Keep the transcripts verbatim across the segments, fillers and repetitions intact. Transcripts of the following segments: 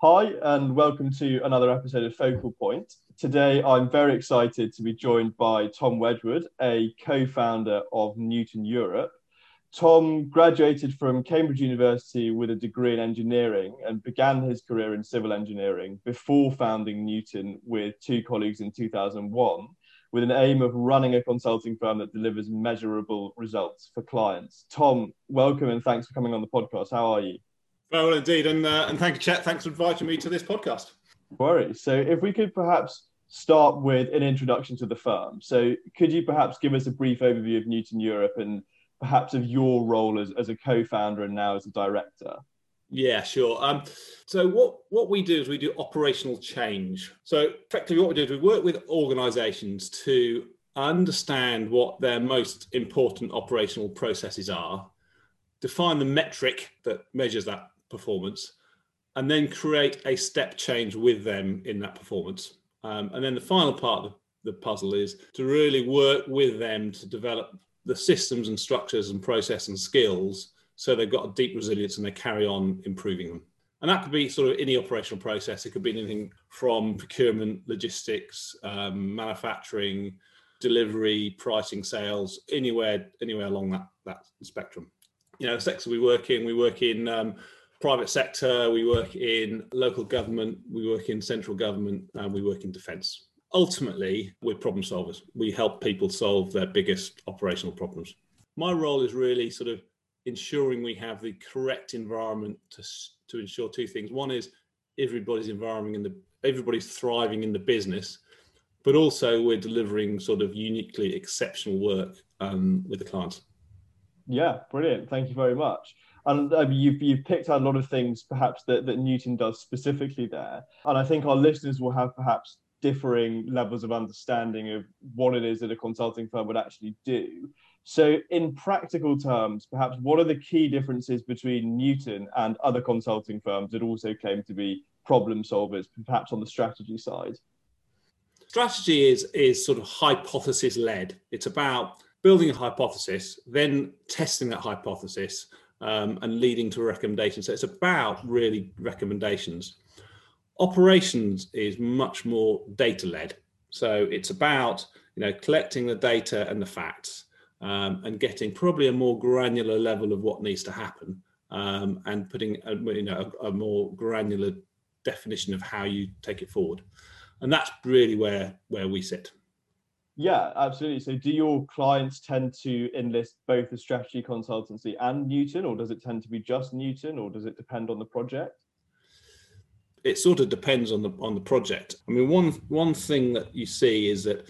Hi, and welcome to another episode of Focal Point. Today, I'm very excited to be joined by Tom Wedgwood, a co-founder of Newton Europe. Tom graduated from Cambridge University with a degree in engineering and began his career in civil engineering before founding Newton with two colleagues in two thousand one, with an aim of running a consulting firm that delivers measurable results for clients. Tom, welcome and thanks for coming on the podcast. How are you? Very well, indeed. And, uh, and thank you, Chet. Thanks for inviting me to this podcast. No worries. So if we could perhaps start with an introduction to the firm. So could you perhaps give us a brief overview of Newton Europe and perhaps of your role as, as a co-founder and now as a director? Yeah, sure. Um, so what, what we do is we do operational change. So effectively what we do is we work with organisations to understand what their most important operational processes are, define the metric that measures that performance, and then create a step change with them in that performance. Um, and then the final part of the puzzle is to really work with them to develop the systems and structures and process and skills so they've got a deep resilience and they carry on improving them. And that could be sort of any operational process. It could be anything from procurement, logistics, um, manufacturing, delivery, pricing, sales, anywhere anywhere along that, that spectrum. You know, the sector we work in, we work in um, private sector, we work in local government, we work in central government, and we work in defence. Ultimately, we're problem solvers. We help people solve their biggest operational problems. My role is really sort of ensuring we have the correct environment to to ensure two things. One is everybody's environment in the everybody's thriving in the business, but also we're delivering sort of uniquely exceptional work um, with the clients. Yeah, brilliant. Thank you very much. And uh, you've, you've picked out a lot of things perhaps that, that Newton does specifically there. And I think our listeners will have perhaps differing levels of understanding of what it is that a consulting firm would actually do. So in practical terms, perhaps what are the key differences between Newton and other consulting firms that also claim to be problem solvers, perhaps on the strategy side? Strategy is, is sort of hypothesis led. It's about building a hypothesis, then testing that hypothesis um, and leading to recommendations. So it's about really recommendations. Operations is much more data-led. So it's about, you know, collecting the data and the facts um, and getting probably a more granular level of what needs to happen um, and putting a, you know, a, a more granular definition of how you take it forward. And that's really where, where we sit. Yeah, absolutely. So do your clients tend to enlist both the strategy consultancy and Newton, or does it tend to be just Newton, or does it depend on the project? It sort of depends on the on the project. I mean, one one thing that you see is that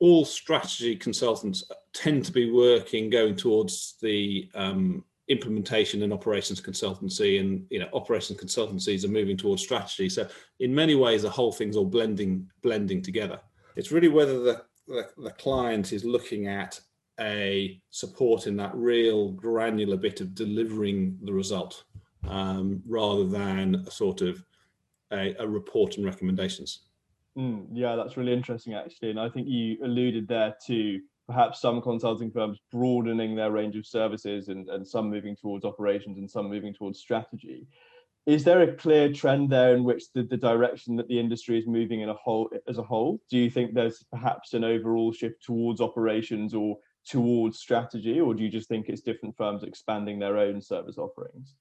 all strategy consultants tend to be working, going towards the um, implementation and operations consultancy, and you know, operations consultancies are moving towards strategy. So in many ways, the whole thing's all blending blending together. It's really whether the The, the client is looking at a support in that real granular bit of delivering the result um, rather than a sort of a, a report and recommendations. Mm, yeah, that's really interesting, actually. And I think you alluded there to perhaps some consulting firms broadening their range of services and, and some moving towards operations and some moving towards strategy. Is there a clear trend there in which the, the direction that the industry is moving in a whole as a whole? Do you think there's perhaps an overall shift towards operations or towards strategy, or do you just think it's different firms expanding their own service offerings?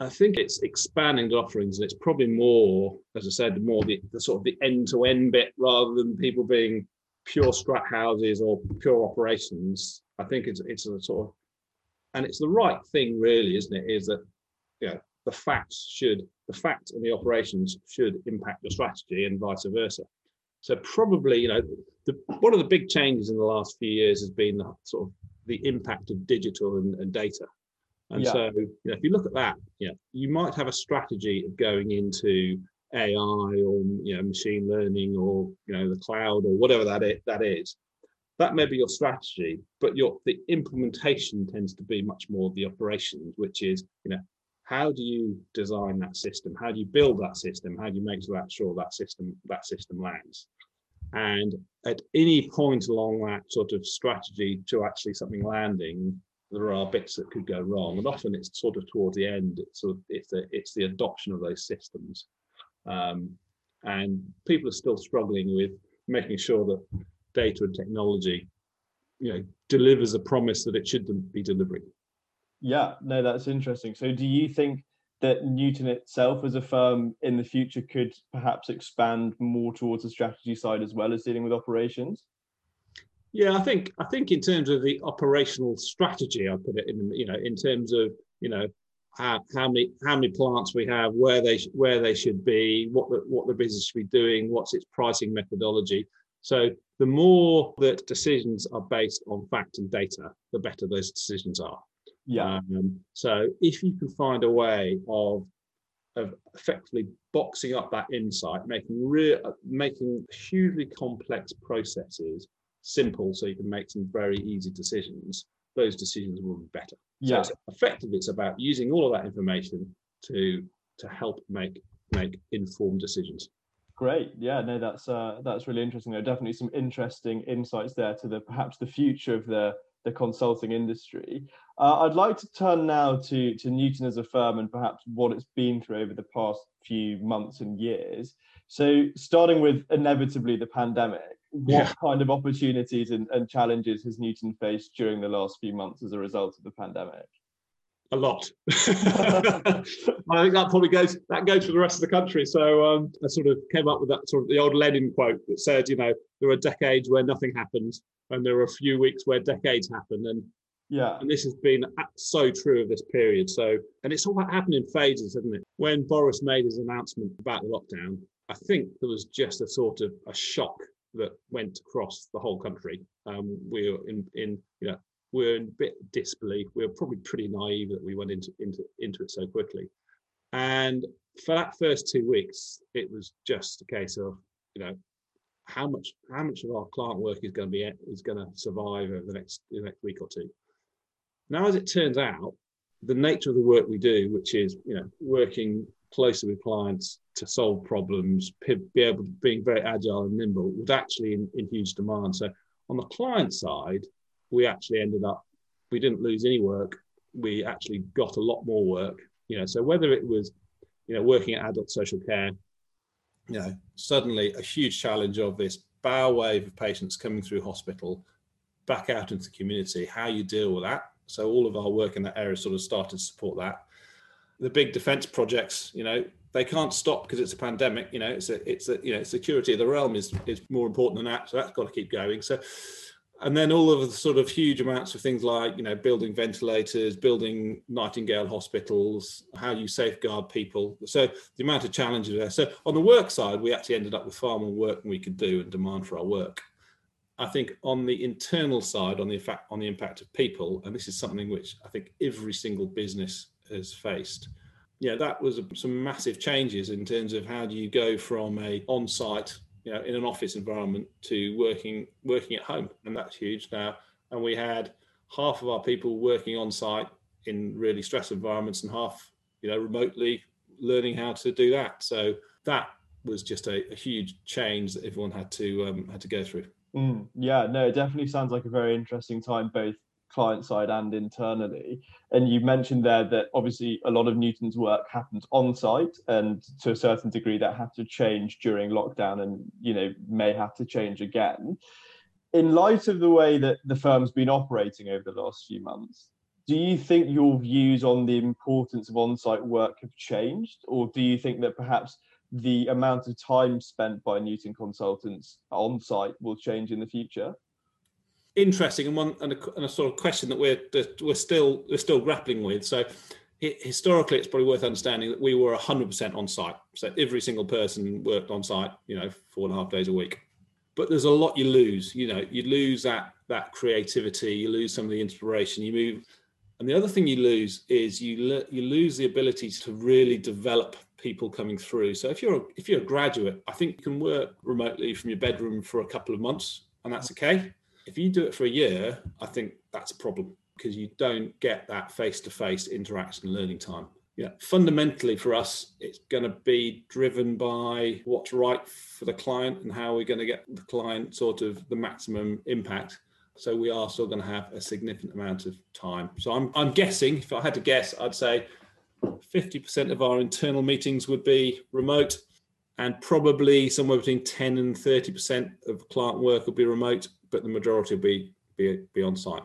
I think it's expanding the offerings, and it's probably more, as I said, more the, the sort of the end-to-end bit rather than people being pure strat houses or pure operations. I think it's it's a sort of, and it's the right thing, really, isn't it? Is that yeah. You know, The facts should, the fact and the operations should impact the strategy and vice versa. So probably, you know, the, one of the big changes in the last few years has been the, sort of the impact of digital and, and data. And yeah. so, you know, if you look at that, you know, you might have a strategy of going into A I or you know machine learning or you know the cloud or whatever that is, that is. That may be your strategy, but your the implementation tends to be much more the operations, which is you know. How do you design that system? How do you build that system? How do you make sure that system that system lands? And at any point along that sort of strategy to actually something landing, there are bits that could go wrong, and often it's sort of towards the end. It's sort of it's the it's the adoption of those systems Um, and people are still struggling with making sure that data and technology, you know, delivers a promise that it should be delivering. Yeah, no, that's interesting. So do you think that Newton itself as a firm in the future could perhaps expand more towards the strategy side as well as dealing with operations? Yeah, I think I think in terms of the operational strategy, I put it in, you know, in terms of, you know, how, how many how many plants we have, where they where they should be, what the, what the business should be doing, what's its pricing methodology. So the more that decisions are based on fact and data, the better those decisions are. Yeah. Um, so if you can find a way of of effectively boxing up that insight, making real, making hugely complex processes simple, so you can make some very easy decisions, those decisions will be better. Yeah. So it's effectively, it's about using all of that information to to help make make informed decisions. Great. Yeah, no, that's uh, that's really interesting. There are definitely some interesting insights there to the perhaps the future of the the consulting industry. Uh, I'd like to turn now to to Newton as a firm and perhaps what it's been through over the past few months and years. So starting with inevitably the pandemic, what yeah. kind of opportunities and, and challenges has Newton faced during the last few months as a result of the pandemic? A lot. I think that probably goes that goes for the rest of the country. So um, I sort of came up with that sort of the old Lenin quote that said, you know, there are decades where nothing happened, and there are a few weeks where decades happen. And yeah, and this has been so true of this period. So, and it's all that happened in phases, isn't it? When Boris made his announcement about the lockdown, I think there was just a sort of a shock that went across the whole country. Um, we were in, in, you know, we were in a bit of disbelief. We were probably pretty naive that we went into, into, into it so quickly. And for that first two weeks, it was just a case of, you know, how much how much of our client work is going to be is going to survive over the next the next week or two. Now, as it turns out, the nature of the work we do, which is, you know, working closely with clients to solve problems, be able to being very agile and nimble, was actually in, in huge demand. So on the client side, we actually ended up, we didn't lose any work. We actually got a lot more work, you know, so whether it was, you know, working at adult social care, you know, suddenly a huge challenge of this bow wave of patients coming through hospital, back out into the community, how you deal with that. So all of our work in that area sort of started to support that. The big defence projects, you know, they can't stop because it's a pandemic. You know, it's a, it's a, you know, security of the realm is is more important than that. So that's got to keep going. So, and then all of the sort of huge amounts of things like, you know, building ventilators, building Nightingale hospitals, how you safeguard people. So the amount of challenges there. So on the work side, we actually ended up with far more work than we could do and demand for our work. I think on the internal side, on the effect, on the impact of people, and this is something which I think every single business has faced. Yeah, that was some massive changes in terms of how do you go from a on-site, you know, in an office environment to working working at home, and that's huge now. And we had half of our people working on-site in really stressful environments, and half, you know, remotely learning how to do that. So that was just a, a huge change that everyone had to um, had to go through. Mm, yeah, no, it definitely sounds like a very interesting time, both client side and internally. And you mentioned there that obviously a lot of Newton's work happens on site, and to a certain degree that had to change during lockdown, and, you know, may have to change again. In light of the way that the firm's been operating over the last few months, do you think your views on the importance of on-site work have changed, or do you think that perhaps the amount of time spent by Newton consultants on site will change in the future? Interesting, and one and a, and a sort of question that we're that we're still we're still grappling with. So it, historically, it's probably worth understanding that we were one hundred percent on site. So every single person worked on site, you know, four and a half days a week. But there's a lot you lose. You know, you lose that that creativity. You lose some of the inspiration. You move, and the other thing you lose is you le- you lose the ability to really develop people coming through. So if you're if you're a graduate, I think you can work remotely from your bedroom for a couple of months, and that's okay. If you do it for a year, I think that's a problem, because you don't get that face-to-face interaction and learning time. Yeah, fundamentally for us, it's going to be driven by what's right for the client and how we're going to get the client sort of the maximum impact. So we are still going to have a significant amount of time. So I'm I'm guessing, if I had to guess, I'd say fifty percent of our internal meetings would be remote, and probably somewhere between ten and thirty percent of client work will be remote, but the majority will be, be, be on site.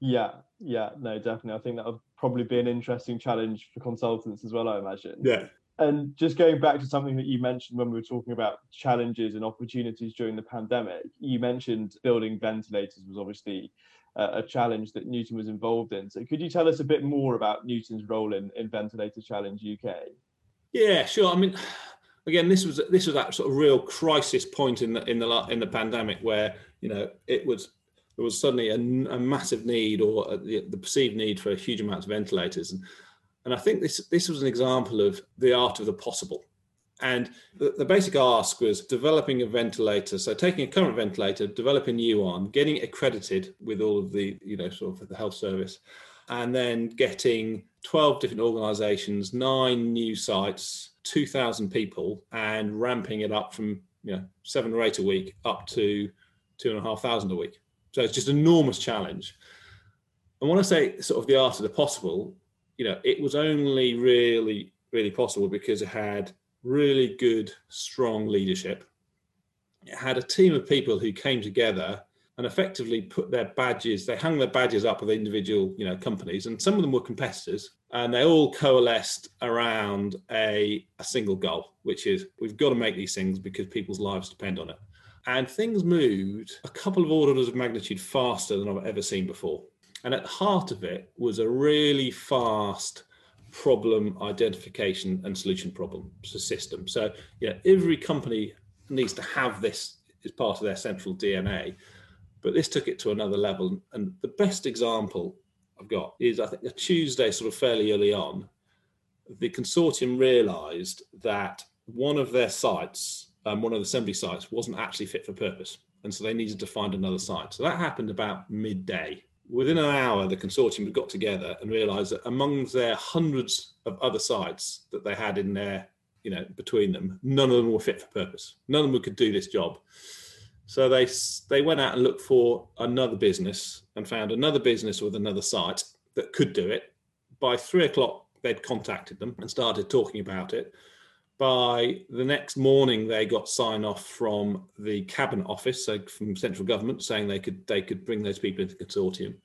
Yeah, yeah, no, definitely. I think that would probably be an interesting challenge for consultants as well, I imagine. Yeah. And just going back to something that you mentioned when we were talking about challenges and opportunities during the pandemic, you mentioned building ventilators was obviously a challenge that Newton was involved in. So could you tell us a bit more about Newton's role in, in Ventilator Challenge U K? Yeah, sure. I mean, again, this was this was that sort of real crisis point in the in the in the pandemic where, you know, it was there was suddenly a, a massive need or a, the perceived need for a huge amount of ventilators, and and I think this this was an example of the art of the possible. And the, the basic ask was developing a ventilator. So taking a current ventilator, developing a new one, getting it accredited with all of the, you know, sort of the health service, and then getting twelve different organisations, nine new sites, two thousand people, and ramping it up from, you know, seven or eight a week up to two and a half thousand a week. So it's just an enormous challenge. And when I say sort of the art of the possible, you know, it was only really, really possible because it had really good, strong leadership. It had a team of people who came together and effectively put their badges, they hung their badges up with individual, you know, companies, and some of them were competitors, and they all coalesced around a, a single goal, which is we've got to make these things because people's lives depend on it. And things moved a couple of orders of magnitude faster than I've ever seen before. And at the heart of it was a really fast problem identification and solution problem system. So, you know, every company needs to have this as part of their central D N A, but this took it to another level. And the best example I've got is, I think, a Tuesday, sort of fairly early on, the consortium realized that one of their sites, um, one of the assembly sites, wasn't actually fit for purpose. And so they needed to find another site. So that happened about midday. Within an hour, the consortium got together and realised that among their hundreds of other sites that they had in there, you know, between them, none of them were fit for purpose. None of them could do this job. So they they went out and looked for another business and found another business with another site that could do it. By three o'clock, they'd contacted them and started talking about it. By the next morning, they got sign off from the cabinet office, so from central government, saying they could they could bring those people into the consortium.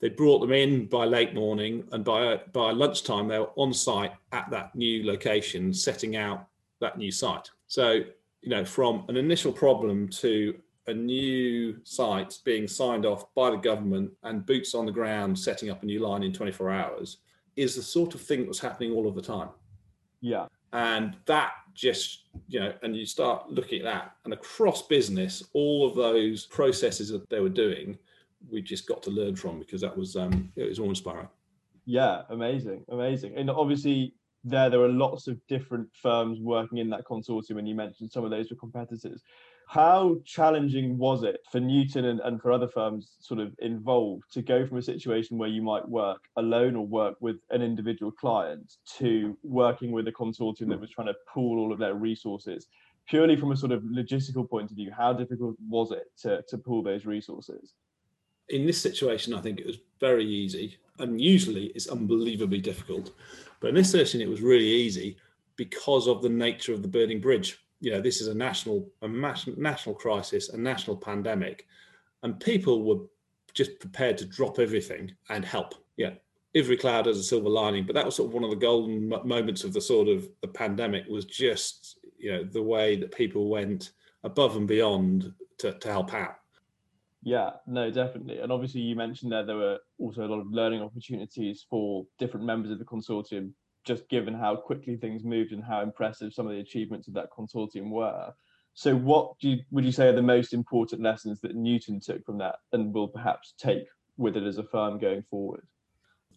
They brought them in by late morning, and by by lunchtime, they were on site at that new location, setting out that new site. So, you know, from an initial problem to a new site being signed off by the government and boots on the ground setting up a new line in twenty-four hours is the sort of thing that was happening all of the time. Yeah. And that just, you know, and you start looking at that, and across business, all of those processes that they were doing, we just got to learn from, because that was, um, it was awe-inspiring. Yeah, amazing, amazing. And obviously there, there are lots of different firms working in that consortium, and you mentioned some of those were competitors. How challenging was it for Newton and, and for other firms sort of involved to go from a situation where you might work alone or work with an individual client to working with a consortium that was trying to pool all of their resources? Purely from a sort of logistical point of view, how difficult was it to, to pool those resources? In this situation, I think it was very easy, and usually it's unbelievably difficult. But in this situation, it was really easy because of the nature of the burning bridge. You know, this is a national, a national crisis, a national pandemic, and people were just prepared to drop everything and help. Yeah, every cloud has a silver lining, but that was sort of one of the golden moments of the sort of the pandemic, was just, you know, the way that people went above and beyond to, to help out. Yeah, no, definitely. And obviously you mentioned that there were also a lot of learning opportunities for different members of the consortium, just given how quickly things moved and how impressive some of the achievements of that consortium were. So what do you, would you say are the most important lessons that Newton took from that and will perhaps take with it as a firm going forward?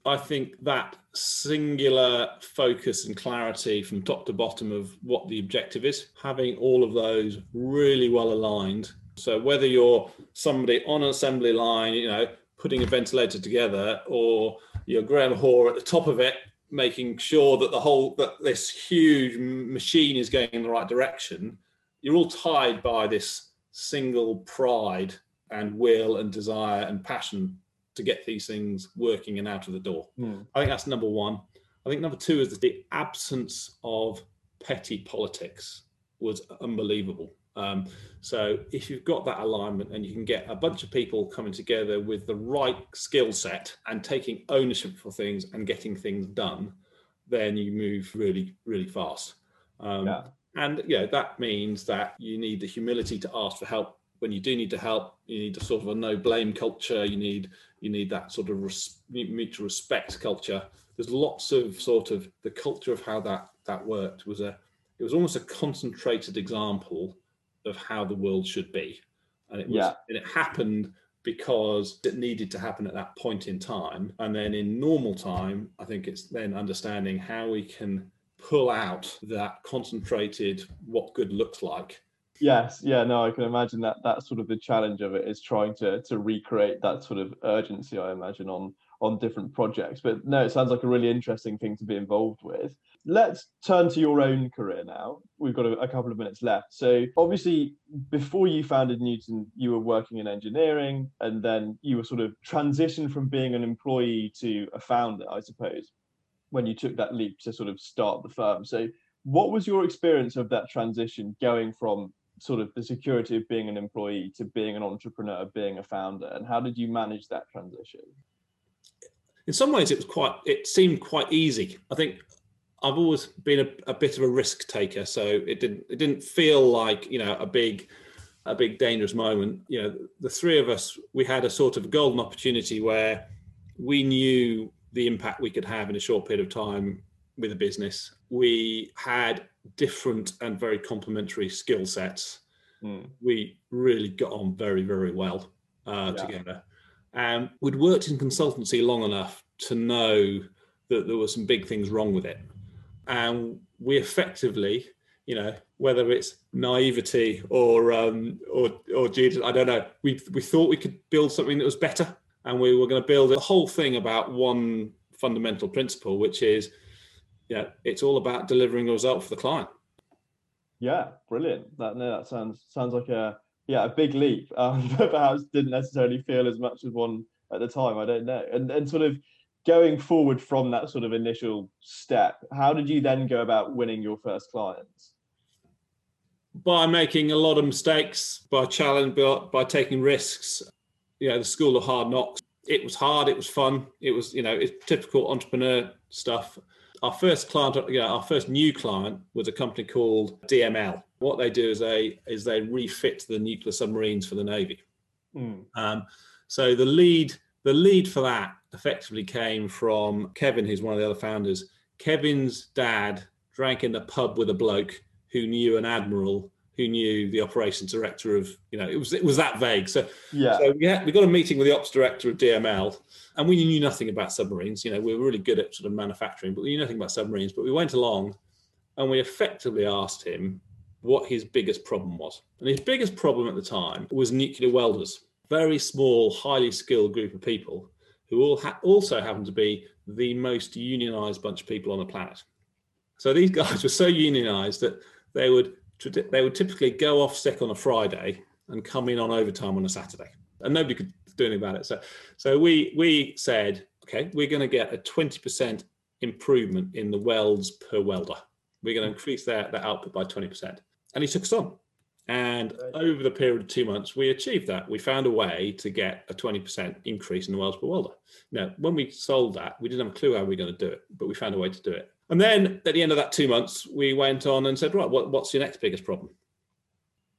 I think that singular focus and clarity from top to bottom of what the objective is, having all of those really well aligned. So whether you're somebody on an assembly line, you know, putting a ventilator together, or you're Graham Hoare at the top of it, making sure that the whole, that this huge machine is going in the right direction, you're all tied by this single pride and will and desire and passion to get these things working and out of the door. Mm. I think that's number one. I think number two is the absence of petty politics. was unbelievable. Um, so if you've got that alignment and you can get a bunch of people coming together with the right skill set and taking ownership for things and getting things done, then you move really, really fast. Um, yeah. And you know, that means that you need the humility to ask for help when you do need to help. You need a sort of a no blame culture. You need you need that sort of res- mutual respect culture. There's lots of sort of the culture of how that that worked was a it was almost a concentrated example of how the world should be, and it was, yeah. and it happened because it needed to happen at that point in time. And then in normal time, I think it's then understanding how we can pull out that concentrated what good looks like. Yes, yeah, no, I can imagine that that's sort of the challenge of it, is trying to to recreate that sort of urgency, I imagine, on on different projects. But no, it sounds like a really interesting thing to be involved with. Let's turn to your own career now. We've got a, a couple of minutes left. So obviously, before you founded Newton, you were working in engineering, and then you were sort of transitioned from being an employee to a founder, I suppose, when you took that leap to sort of start the firm. So what was your experience of that transition, going from sort of the security of being an employee to being an entrepreneur, being a founder, and how did you manage that transition? In some ways, it was quite, it seemed quite easy. I think I've always been a, a bit of a risk taker, so it didn't it didn't feel like, you know, a big a big dangerous moment. You know, the three of us, we had a sort of golden opportunity where we knew the impact we could have in a short period of time with a business. We had different and very complementary skill sets. Mm. We really got on very, very well uh, yeah. together. And we'd worked in consultancy long enough to know that there were some big things wrong with it. And we effectively, you know, whether it's naivety or um, or or I don't know, we we thought we could build something that was better. And we were going to build a whole thing about one fundamental principle, which is, yeah, it's all about delivering a result for the client. Yeah, brilliant. That no, that sounds sounds like a yeah a big leap. Um, but perhaps didn't necessarily feel as much as one at the time. I don't know. And and sort of going forward from that sort of initial step, how did you then go about winning your first clients? By making a lot of mistakes, by challenge, by, by taking risks. You know, the school of hard knocks. It was hard. It was fun. It was, you know, it's typical entrepreneur stuff. Our first client, you know, our first new client was a company called D M L. What they do is they is they refit the nuclear submarines for the Navy. Mm. Um, so the lead the lead for that effectively came from Kevin, who's one of the other founders. Kevin's dad drank in the pub with a bloke who knew an admiral, who knew the operations director of, you know, it was it was that vague. So, yeah. so we, had, we got a meeting with the ops director of D M L, and we knew nothing about submarines. You know, we were really good at sort of manufacturing, but we knew nothing about submarines. But we went along and we effectively asked him what his biggest problem was. And his biggest problem at the time was nuclear welders, very small, highly skilled group of people who all ha- also happened to be the most unionized bunch of people on the planet. So these guys were so unionized that they would They would typically go off sick on a Friday and come in on overtime on a Saturday, and nobody could do anything about it. So, so we we said, okay, we're going to get a twenty percent improvement in the welds per welder. We're going to increase that that output by twenty percent. And he took us on, and over the period of two months, we achieved that. We found a way to get a twenty percent increase in the welds per welder. Now, when we sold that, we didn't have a clue how we were going to do it, but we found a way to do it. And then at the end of that two months, we went on and said, right, what, what's your next biggest problem?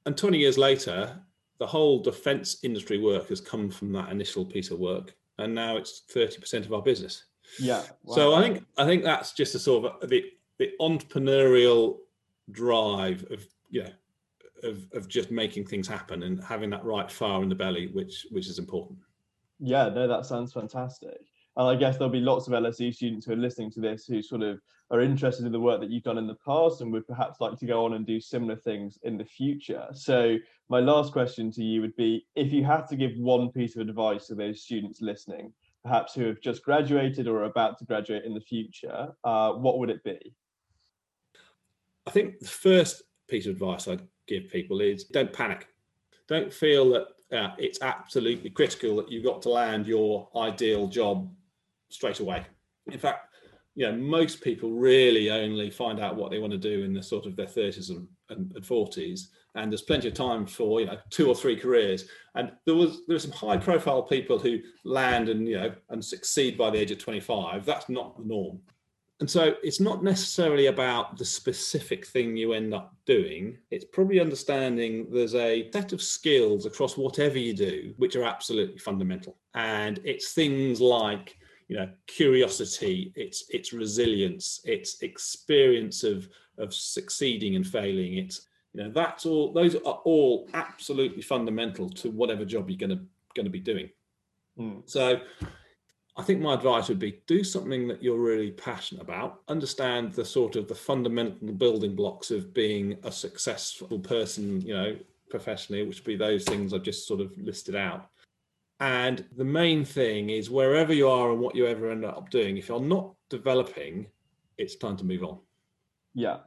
And twenty years later, the whole defence industry work has come from that initial piece of work. And now it's thirty percent of our business. Yeah. Wow. So I think I think that's just a sort of the, the entrepreneurial drive of, you know, of, of just making things happen and having that right fire in the belly, which which is important. Yeah, no, that sounds fantastic. And I guess there'll be lots of L S E students who are listening to this who sort of are interested in the work that you've done in the past and would perhaps like to go on and do similar things in the future. So my last question to you would be, if you had to give one piece of advice to those students listening, perhaps who have just graduated or are about to graduate in the future, uh, what would it be? I think the first piece of advice I'd give people is don't panic. Don't feel that uh, it's absolutely critical that you've got to land your ideal job straight away. In fact, you know, most people really only find out what they want to do in the sort of their thirties and, and, and forties, and there's plenty of time for, you know, two or three careers. And there was there are some high profile people who land and, you know, and succeed by the age of twenty-five. That's not the norm. And so it's not necessarily about the specific thing you end up doing. It's probably understanding there's a set of skills across whatever you do, which are absolutely fundamental. And it's things like, you know, curiosity, it's it's resilience, it's experience of, of succeeding and failing. It's, you know, that's all, those are all absolutely fundamental to whatever job you're gonna gonna be doing. Mm. So I think my advice would be do something that you're really passionate about, understand the sort of the fundamental building blocks of being a successful person, you know, professionally, which would be those things I've just sort of listed out. And the main thing is wherever you are and what you ever end up doing, if you're not developing, it's time to move on. Yeah.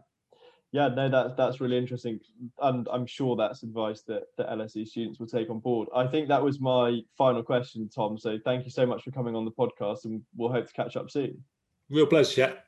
Yeah, no, that's that's really interesting. And I'm sure that's advice that the L S E students will take on board. I think that was my final question, Tom. So thank you so much for coming on the podcast, and we'll hope to catch up soon. Real pleasure, Chet.